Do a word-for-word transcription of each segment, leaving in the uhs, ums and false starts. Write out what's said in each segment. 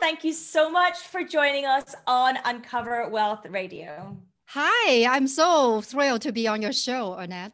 thank you so much for joining us on Uncover Wealth Radio. Hi, I'm so thrilled to be on your show, Annette.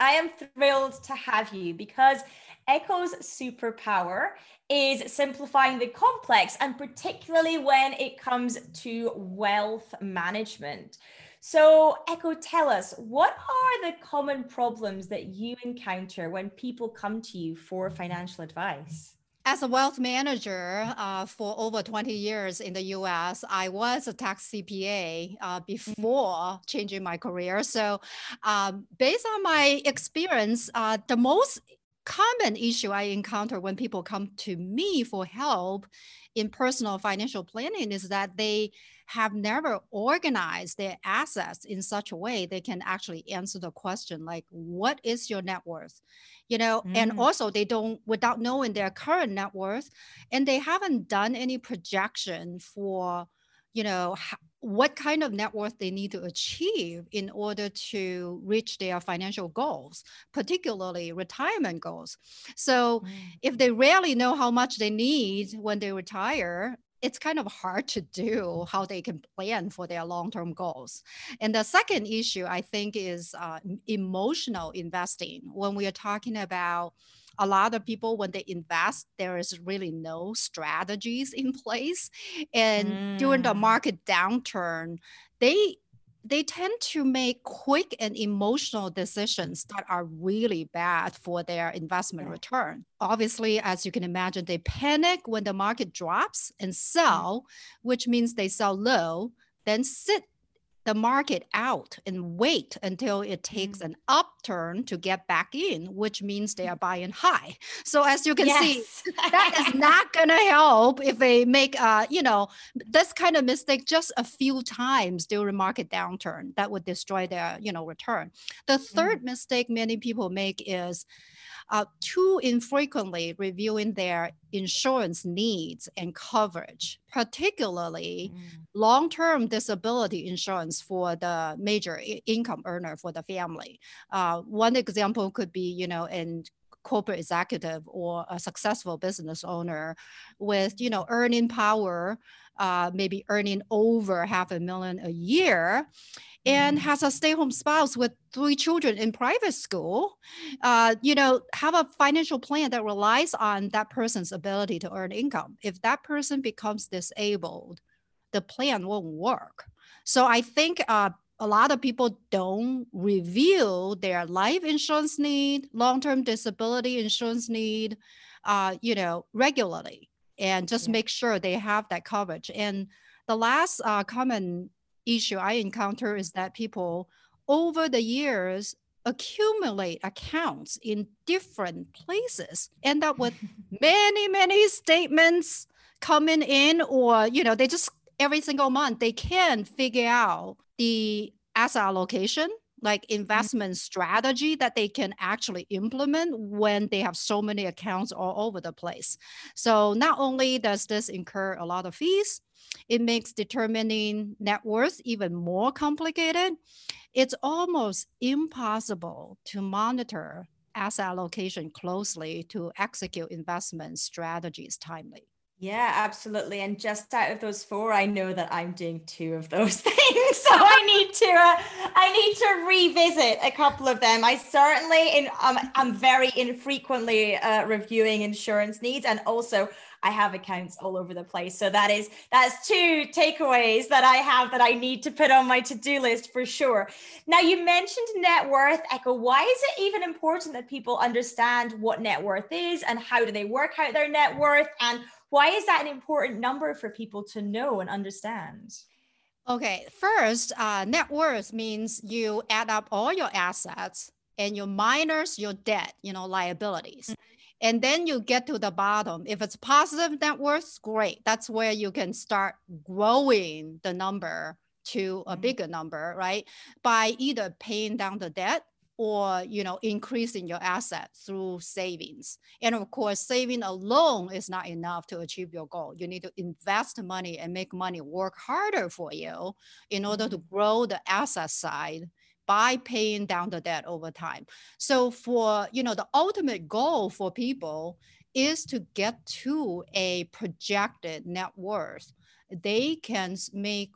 I am thrilled to have you because Echo's superpower is simplifying the complex, and particularly when it comes to wealth management. So Echo, tell us, what are the common problems that you encounter when people come to you for financial advice? As a wealth manager uh, for over twenty years in the U S, I was a tax C P A uh, before changing my career. So um, based on my experience, uh, the most common issue I encounter when people come to me for help in personal financial planning is that they have never organized their assets in such a way they can actually answer the question like, what is your net worth? You know, mm. and also they don't, without knowing their current net worth, and they haven't done any projection for, you know, what kind of net worth they need to achieve in order to reach their financial goals, particularly retirement goals. So mm. if they rarely know how much they need when they retire, it's kind of hard to do how they can plan for their long-term goals. And the second issue, I think, is uh, emotional investing. When we are talking about a lot of people, when they invest, there is really no strategies in place. And mm. during the market downturn, they they tend to make quick and emotional decisions that are really bad for their investment return. Obviously, as you can imagine, they panic when the market drops and sell, which means they sell low, then sit the market out and wait until it takes an upturn to get back in, which means they are buying high. So as you can yes. see, that is not going to help if they make, uh, you know, this kind of mistake just a few times during market downturn. That would destroy their, you know, return. The third mm. mistake many people make is uh, too infrequently reviewing their insurance needs and coverage, particularly mm. long-term disability insurance for the major I- income earner for the family. Uh, one example could be, you know, in corporate executive or a successful business owner with, you know, earning power, uh, maybe earning over half a million a year, and has a stay-home spouse with three children in private school, uh, you know, have a financial plan that relies on that person's ability to earn income. If that person becomes disabled, the plan won't work. So I think uh, a lot of people don't review their life insurance need, long-term disability insurance need, uh, you know, regularly, and just yeah. make sure they have that coverage. And the last uh, common issue I encounter is that people over the years accumulate accounts in different places, end up with many, many statements coming in, or, you know, they just every single month they can figure out the asset allocation, like investment strategy that they can actually implement when they have so many accounts all over the place. So not only does this incur a lot of fees, it makes determining net worth even more complicated. It's almost impossible to monitor asset allocation closely to execute investment strategies timely. Yeah, absolutely. And just out of those four, I know that I'm doing two of those things. So I need to, uh, I need to revisit a couple of them. I certainly, in, um, I'm very infrequently uh, reviewing insurance needs, and also I have accounts all over the place. So that is, that's two takeaways that I have that I need to put on my to-do list for sure. Now, you mentioned net worth, Echo. Why is it even important that people understand what net worth is, and how do they work out their net worth, and why is that an important number for people to know and understand? Okay, first, uh, net worth means you add up all your assets and you minus your debt, you know, liabilities. Mm-hmm. And then you get to the bottom. If it's positive net worth, great. That's where you can start growing the number to a bigger number, right? By either paying down the debt or, you know, increasing your asset through savings. And of course, saving alone is not enough to achieve your goal. You need to invest money and make money work harder for you in order to grow the asset side by paying down the debt over time. So for, you know, the ultimate goal for people is to get to a projected net worth. They can make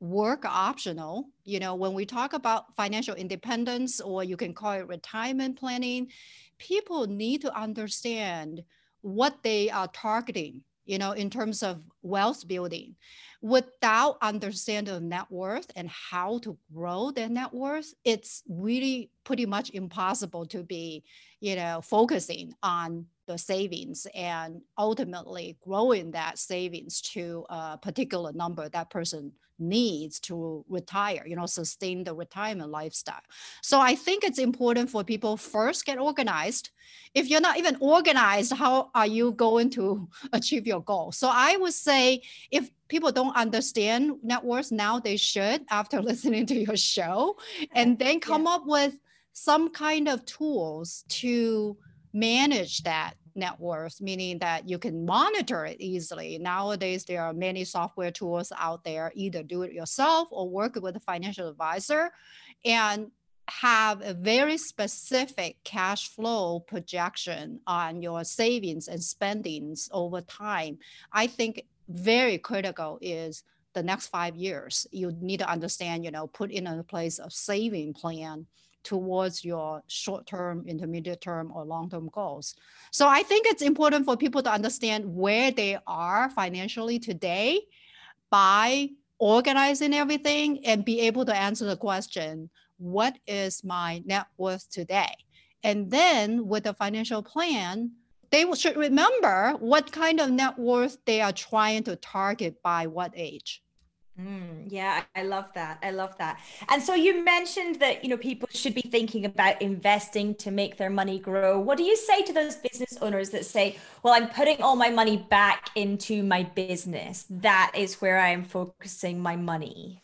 work optional. You know, when we talk about financial independence, or you can call it retirement planning, people need to understand what they are targeting, you know, in terms of wealth building. Without understanding the net worth and how to grow their net worth, it's really pretty much impossible to be, you know, focusing on the savings and ultimately growing that savings to a particular number that person needs to retire, you know, sustain the retirement lifestyle. So I think it's important for people first get organized. If you're not even organized, how are you going to achieve your goal? So I would say if people don't understand net worth now, they should after listening to your show, and then come yeah. up with some kind of tools to manage that net worth, meaning that you can monitor it easily. Nowadays, there are many software tools out there, either do it yourself or work with a financial advisor, and have a very specific cash flow projection on your savings and spendings over time. I think very critical is the next five years. You need to understand, you know, put in a place a saving plan towards your short-term, intermediate-term, or long-term goals. So I think it's important for people to understand where they are financially today by organizing everything and be able to answer the question, what is my net worth today? And then with a financial plan, they should remember what kind of net worth they are trying to target by what age. Mm, yeah, I love that. I love that. And so you mentioned that, you know, people should be thinking about investing to make their money grow. What do you say to those business owners that say, well, I'm putting all my money back into my business. That is where I am focusing my money.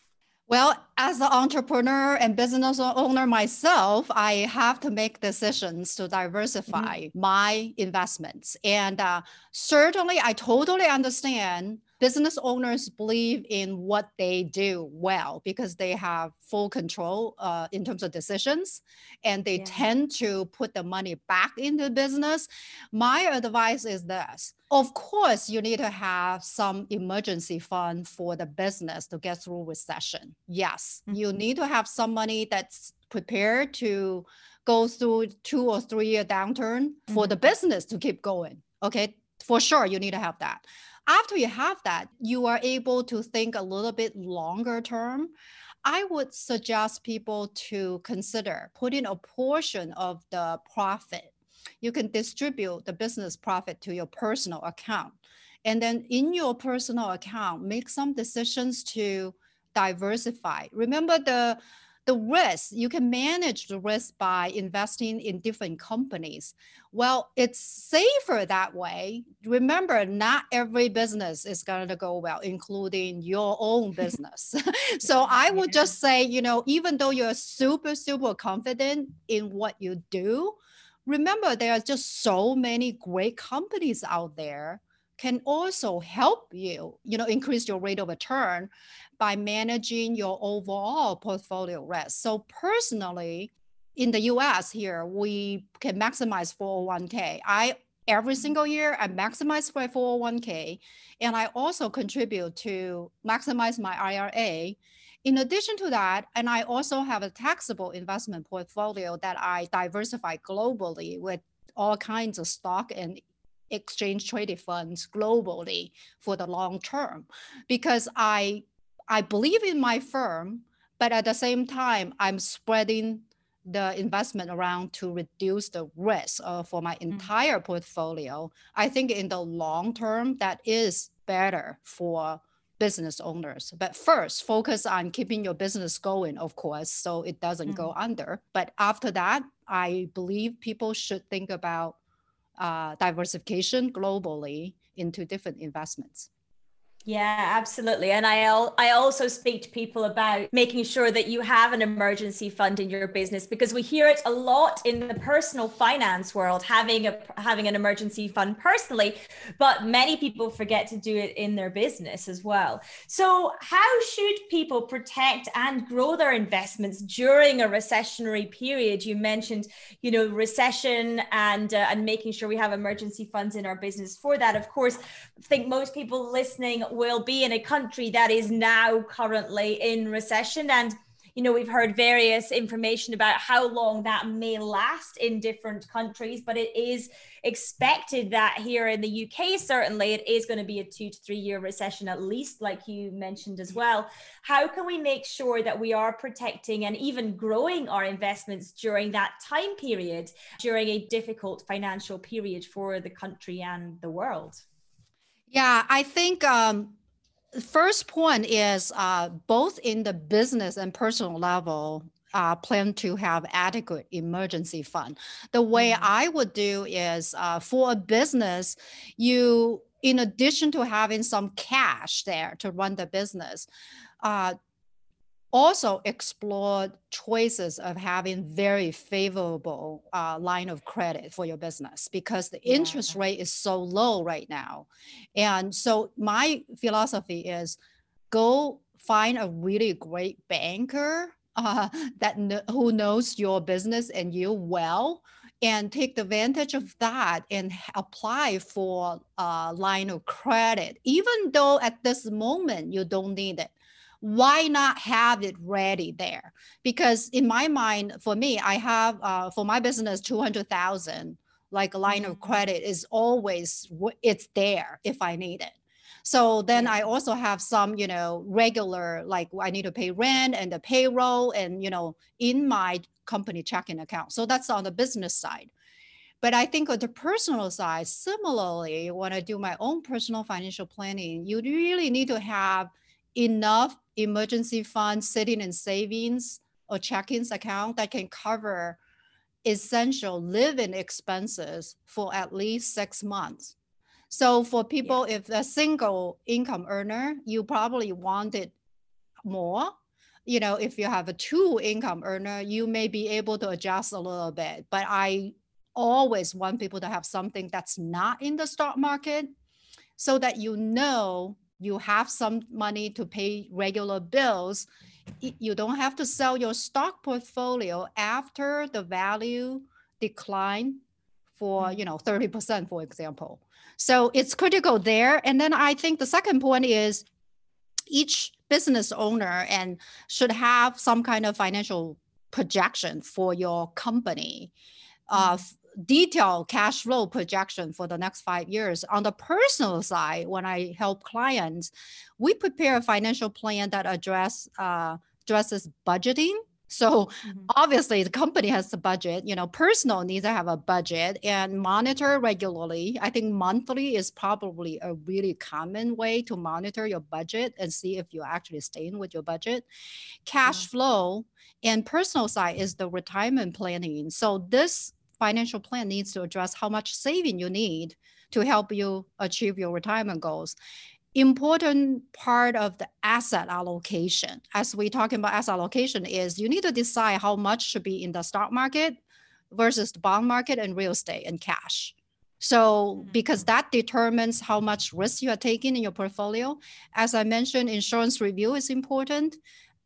Well, as an entrepreneur and business owner myself, I have to make decisions to diversify mm-hmm. my investments. And uh, certainly, I totally understand business owners believe in what they do well because they have full control uh, in terms of decisions, and they yeah. tend to put the money back into the business. My advice is this. Of course, you need to have some emergency fund for the business to get through recession. Yes, mm-hmm. you need to have some money that's prepared to go through two or three year downturn mm-hmm. for the business to keep going. Okay, for sure, you need to have that. After you have that, you are able to think a little bit longer term. I would suggest people to consider putting a portion of the profit. You can distribute the business profit to your personal account. And then in your personal account, make some decisions to diversify. Remember the The risk, you can manage the risk by investing in different companies. Well, it's safer that way. Remember, not every business is going to go well, including your own business. So I would just say, you know, even though you're super, super confident in what you do, remember there are just so many great companies out there can also help you, you know, increase your rate of return by managing your overall portfolio risk. So personally, in the U S here, we can maximize four oh one k. I, every single year, I maximize my four oh one k, and I also contribute to maximize my I R A. In addition to that, and I also have a taxable investment portfolio that I diversify globally with all kinds of stock and exchange traded funds globally for the long term, because I I believe in my firm, but at the same time, I'm spreading the investment around to reduce the risk uh, for my entire mm-hmm. portfolio. I think in the long term, that is better for business owners. But first, focus on keeping your business going, of course, so it doesn't mm-hmm. go under. But after that, I believe people should think about Uh, diversification globally into different investments. Yeah, absolutely. And I al- I also speak to people about making sure that you have an emergency fund in your business, because we hear it a lot in the personal finance world, having a having an emergency fund personally, but many people forget to do it in their business as well. So how should people protect and grow their investments during a recessionary period? You mentioned, you know, recession and uh, and making sure we have emergency funds in our business for that. Of course, I think most people listening will be in a country that is now currently in recession. And, you know, we've heard various information about how long that may last in different countries, but it is expected that here in the U K, certainly it is going to be a two to three year recession, at least, like you mentioned as well. How can we make sure that we are protecting and even growing our investments during that time period, during a difficult financial period for the country and the world? Yeah, I think um, the first point is uh, both in the business and personal level, uh, plan to have adequate emergency fund. The way mm-hmm. I would do is uh, for a business, you, in addition to having some cash there to run the business, uh, also explore choices of having very favorable uh, line of credit for your business, because the yeah. interest rate is so low right now. And so my philosophy is go find a really great banker uh, that kn- who knows your business and you well, and take the advantage of that and apply for a line of credit, even though at this moment you don't need it. Why not have it ready there? Because in my mind, for me, I have uh, for my business two hundred thousand, like a line mm-hmm. of credit is always, it's there if I need it. So then yeah. I also have some, you know, regular, like I need to pay rent and the payroll and, you know, in my company checking account. So that's on the business side. But I think on the personal side, similarly, when I do my own personal financial planning, you really need to have enough emergency funds sitting in savings or checkings account that can cover essential living expenses for at least six months. So for people, yeah. if a single income earner, you probably want it more. You know, if you have a two income earner, you may be able to adjust a little bit, but I always want people to have something that's not in the stock market so that you know you have some money to pay regular bills. You don't have to sell your stock portfolio after the value decline for, you know, thirty percent, for example. So it's critical there. And then I think the second point is each business owner and should have some kind of financial projection for your company, uh, detailed cash flow projection for the next five years. On the personal side, when I help clients, we prepare a financial plan that address uh, addresses budgeting. So mm-hmm. obviously the company has the budget, you know, personal needs to have a budget and monitor regularly. I think monthly is probably a really common way to monitor your budget and see if you're actually staying with your budget. Cash yeah. flow and personal side is the retirement planning. So this financial plan needs to address how much saving you need to help you achieve your retirement goals. Important part of the asset allocation, as we're talking about asset allocation, is you need to decide how much should be in the stock market versus the bond market and real estate and cash. So because that determines how much risk you are taking in your portfolio. As I mentioned, insurance review is important.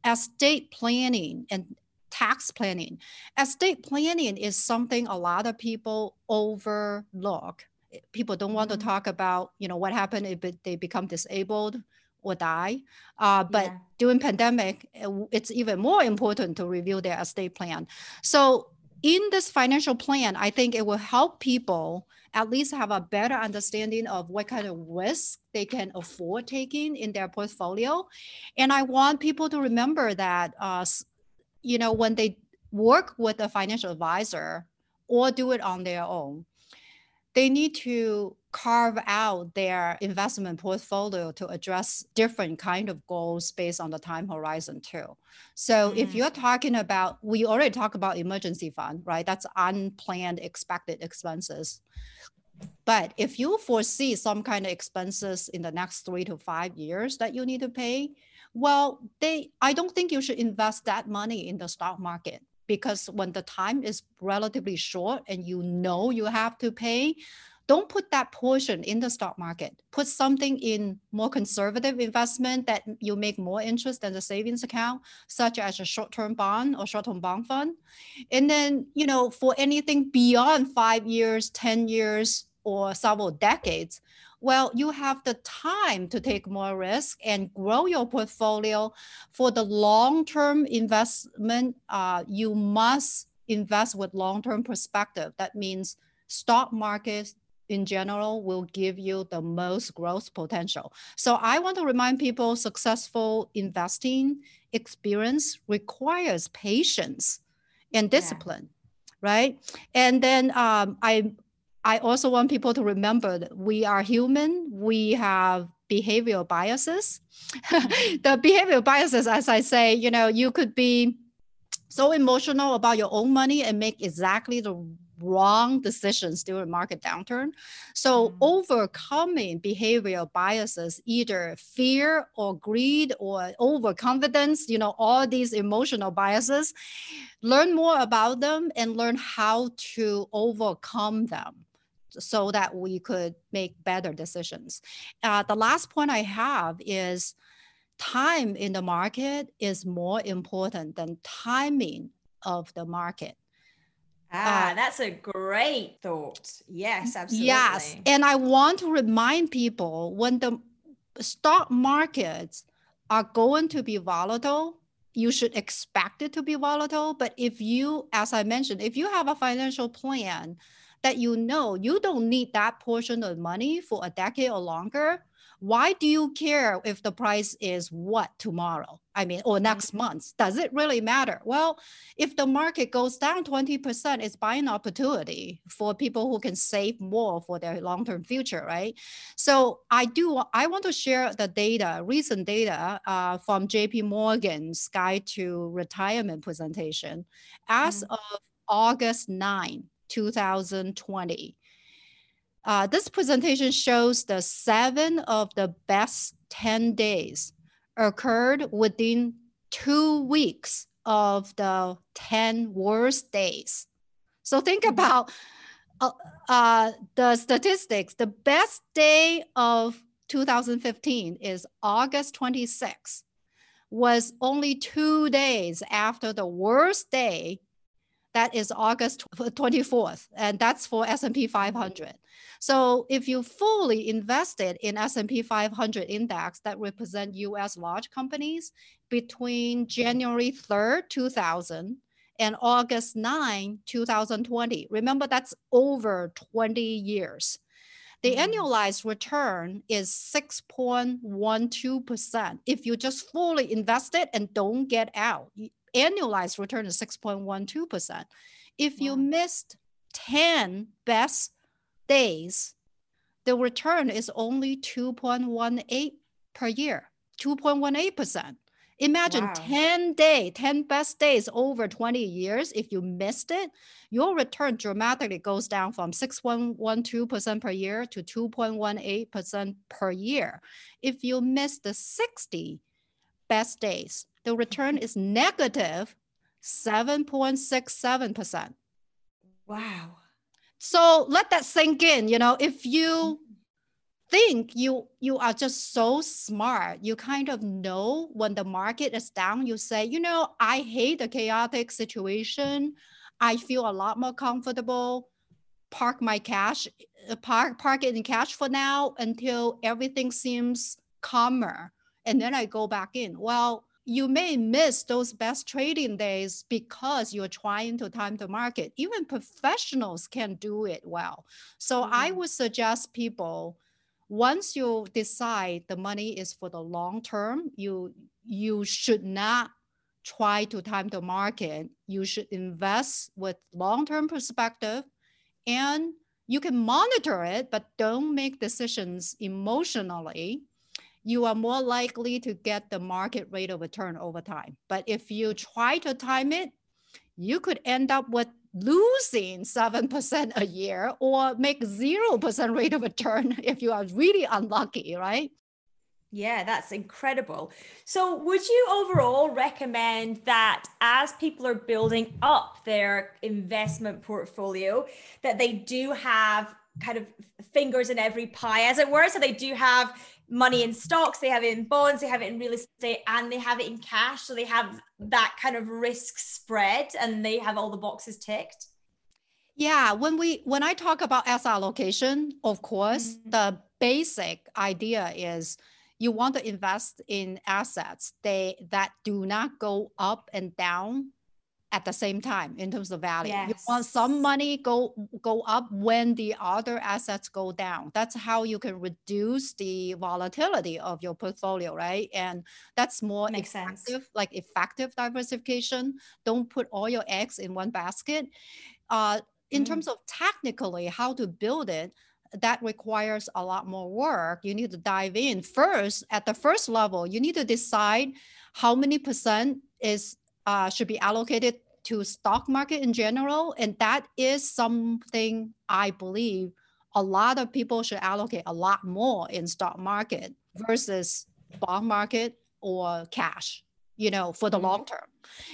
Estate planning and tax planning. Estate planning is something a lot of people overlook. People don't want mm-hmm. to talk about, you know, what happened if they become disabled or die. Uh, but yeah. during pandemic, it's even more important to review their estate plan. So in this financial plan, I think it will help people at least have a better understanding of what kind of risk they can afford taking in their portfolio. And I want people to remember that uh, you know, when they work with a financial advisor or do it on their own, they need to carve out their investment portfolio to address different kind of goals based on the time horizon too. So mm-hmm. if you're talking about, we already talked about emergency fund, right? That's unplanned expected expenses. But if you foresee some kind of expenses in the next three to five years that you need to pay, well, they, I don't think you should invest that money in the stock market, because when the time is relatively short and you know you have to pay, don't put that portion in the stock market. Put something in more conservative investment that you make more interest than the savings account, such as a short-term bond or short-term bond fund. And then, you know, for anything beyond five years, ten years, or several decades, well, you have the time to take more risk and grow your portfolio. For the long-term investment, uh, you must invest with long-term perspective. That means stock markets in general will give you the most growth potential. So I want to remind people, successful investing experience requires patience and discipline, yeah. right? And then um, I, I also want people to remember that we are human. We have behavioral biases. The behavioral biases, as I say, you know, you could be so emotional about your own money and make exactly the wrong decisions during market downturn. So mm-hmm. overcoming behavioral biases, either fear or greed or overconfidence, you know, all these emotional biases, learn more about them and learn how to overcome them, so that we could make better decisions. Uh, the last point I have is time in the market is more important than timing of the market. Ah, uh, that's a great thought. Yes, absolutely. Yes, and I want to remind people, when the stock markets are going to be volatile, you should expect it to be volatile. But if you, as I mentioned, if you have a financial plan that you know you don't need that portion of money for a decade or longer, why do you care if the price is what tomorrow? I mean, or next month? Does it really matter? Well, if the market goes down twenty percent, it's buying opportunity for people who can save more for their long-term future, right? So I do, I want to share the data, recent data uh, from J P Morgan's Guide to Retirement presentation. As mm-hmm. of August ninth, two thousand twenty. Uh, this presentation shows the seven of the best ten days occurred within two weeks of the ten worst days. So think about uh, uh, the statistics. The best day of two thousand fifteen is August twenty-sixth, was only two days after the worst day. That is August twenty-fourth, and that's for S and P five hundred. So if you fully invested in S and P five hundred index that represent U S large companies between January third, two thousand and August ninth, two thousand twenty, remember that's over twenty years. The annualized return is six point one two percent. If you just fully invest it and don't get out, annualized return is six point one two percent. If you missed ten best days, the return is only two point one eight per year, two point one eight percent. Imagine wow. ten day, ten best days over twenty years. If you missed it, your return dramatically goes down from six point one two percent per year to two point one eight percent per year. If you missed the sixty best days, the return is negative seven point six seven percent. Wow. So let that sink in. You know, if you think you, you are just so smart, you kind of know when the market is down, you say, you know, I hate the chaotic situation. I feel a lot more comfortable. Park my cash, park, park it in cash for now until everything seems calmer. And then I go back in. Well, you may miss those best trading days because you're trying to time the market. Even professionals can do it well. So mm-hmm. I would suggest people, once you decide the money is for the long term, you, you should not try to time the market. You should invest with long-term perspective, and you can monitor it, but don't make decisions emotionally. You are more likely to get the market rate of return over time. But if you try to time it, you could end up with losing seven percent a year or make zero percent rate of return if you are really unlucky, right? Yeah, that's incredible. So would you overall recommend that as people are building up their investment portfolio, that they do have kind of fingers in every pie, as it were? So they do have money in stocks, they have it in bonds, they have it in real estate, and they have it in cash. So they have that kind of risk spread and they have all the boxes ticked. Yeah, when we when I talk about asset allocation, of course, mm-hmm. the basic idea is you want to invest in assets they, that do not go up and down at the same time in terms of value. Yes. You want some money go go up when the other assets go down. That's how you can reduce the volatility of your portfolio, right? And that's more Makes effective, sense. like effective diversification. Don't put all your eggs in one basket. Uh, in mm. terms of technically how to build it, that requires a lot more work. You need to dive in first. At the first level, you need to decide how many percent is uh, should be allocated to stock market in general. And that is something I believe a lot of people should allocate a lot more in stock market versus bond market or cash, you know, for the long term.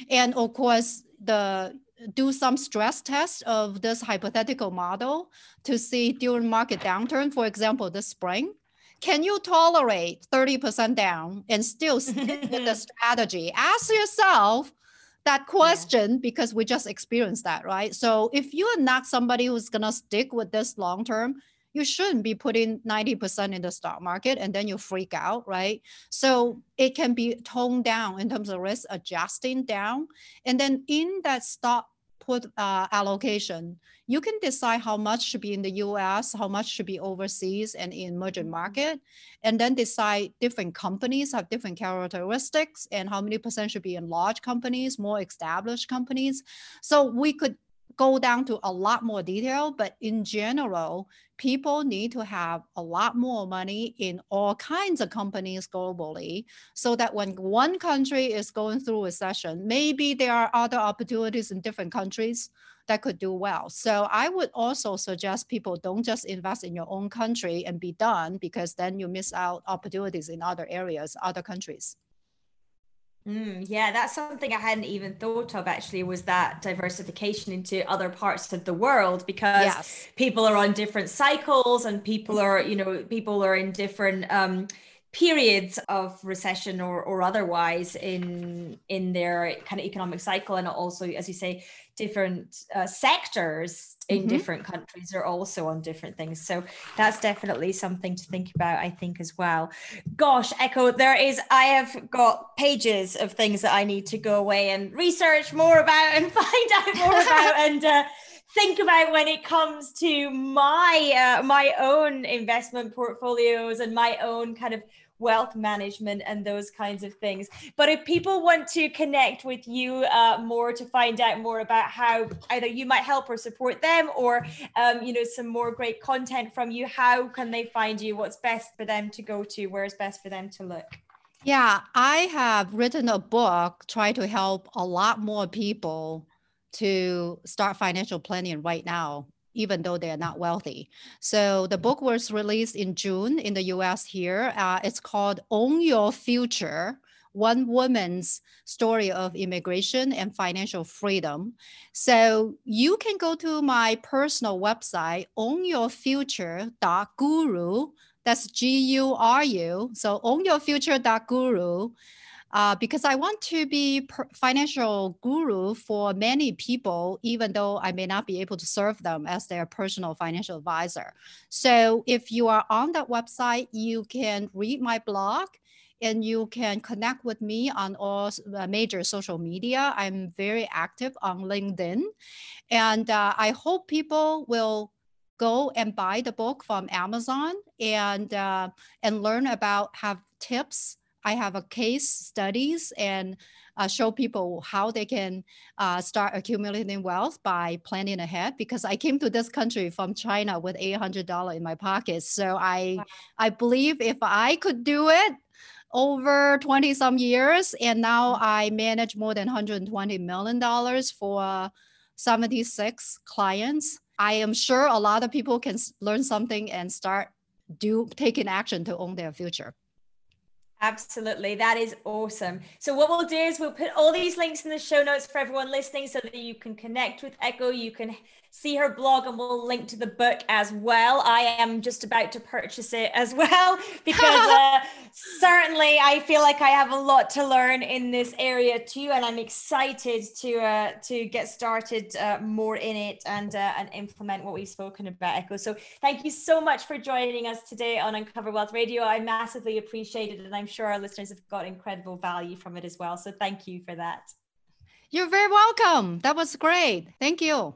And of course, the do some stress tests of this hypothetical model to see during market downturn, for example, this spring, can you tolerate thirty percent down and still stick with the strategy? Ask yourself that question, yeah. because we just experienced that, right? So if you are not somebody who's going to stick with this long-term, you shouldn't be putting ninety percent in the stock market and then you freak out, right? So it can be toned down in terms of risk, adjusting down. And then in that stock put uh, allocation, you can decide how much should be in the U S, how much should be overseas and in emerging market, and then decide different companies have different characteristics and how many percent should be in large companies, more established companies. So we could go down to a lot more detail, but in general, people need to have a lot more money in all kinds of companies globally so that when one country is going through recession, maybe there are other opportunities in different countries that could do well. So I would also suggest people don't just invest in your own country and be done, because then you miss out opportunities in other areas, other countries. Mm, yeah, that's something I hadn't even thought of, actually, was that diversification into other parts of the world, because yes. people are on different cycles and people are, you know, people are in different um, periods of recession or, or otherwise in in their kind of economic cycle. And also, as you say, different uh, sectors in mm-hmm. different countries are also on different things. So that's definitely something to think about, I think, as well. Gosh, Echo, there is, I have got pages of things that I need to go away and research more about and find out more about and uh, think about when it comes to my, uh, my own investment portfolios and my own kind of wealth management and those kinds of things. But if people want to connect with you uh, more to find out more about how either you might help or support them, or um, you know, some more great content from you, how can they find you? What's best for them to go to? Where's best for them to look? Yeah, I have written a book trying to help a lot more people to start financial planning right now, even though they are not wealthy. So the book was released in June in the U S here. Uh, it's called Own Your Future, One Woman's Story of Immigration and Financial Freedom. So you can go to my personal website, own your future dot guru. That's G U R U. So own your future dot guru. Uh, because I want to be per- financial guru for many people, even though I may not be able to serve them as their personal financial advisor. So if you are on that website, you can read my blog and you can connect with me on all major social media. I'm very active on LinkedIn. And uh, I hope people will go and buy the book from Amazon and, uh, and learn about, have tips. I have a case studies and uh, show people how they can uh, start accumulating wealth by planning ahead, because I came to this country from China with eight hundred dollars in my pocket. So I, wow. I believe if I could do it over twenty some years, and now I manage more than one hundred twenty million dollars for seventy-six clients. I am sure a lot of people can learn something and start do taking action to own their future. Absolutely. That is awesome. So what we'll do is we'll put all these links in the show notes for everyone listening so that you can connect with Echo. You can see her blog, and we'll link to the book as well. I am just about to purchase it as well, because uh, certainly I feel like I have a lot to learn in this area too. And I'm excited to uh, to get started uh, more in it and, uh, and implement what we've spoken about, Echo. So thank you so much for joining us today on Uncover Wealth Radio. I massively appreciate it. And I'm sure our listeners have got incredible value from it as well. So thank you for that. You're very welcome. That was great. Thank you.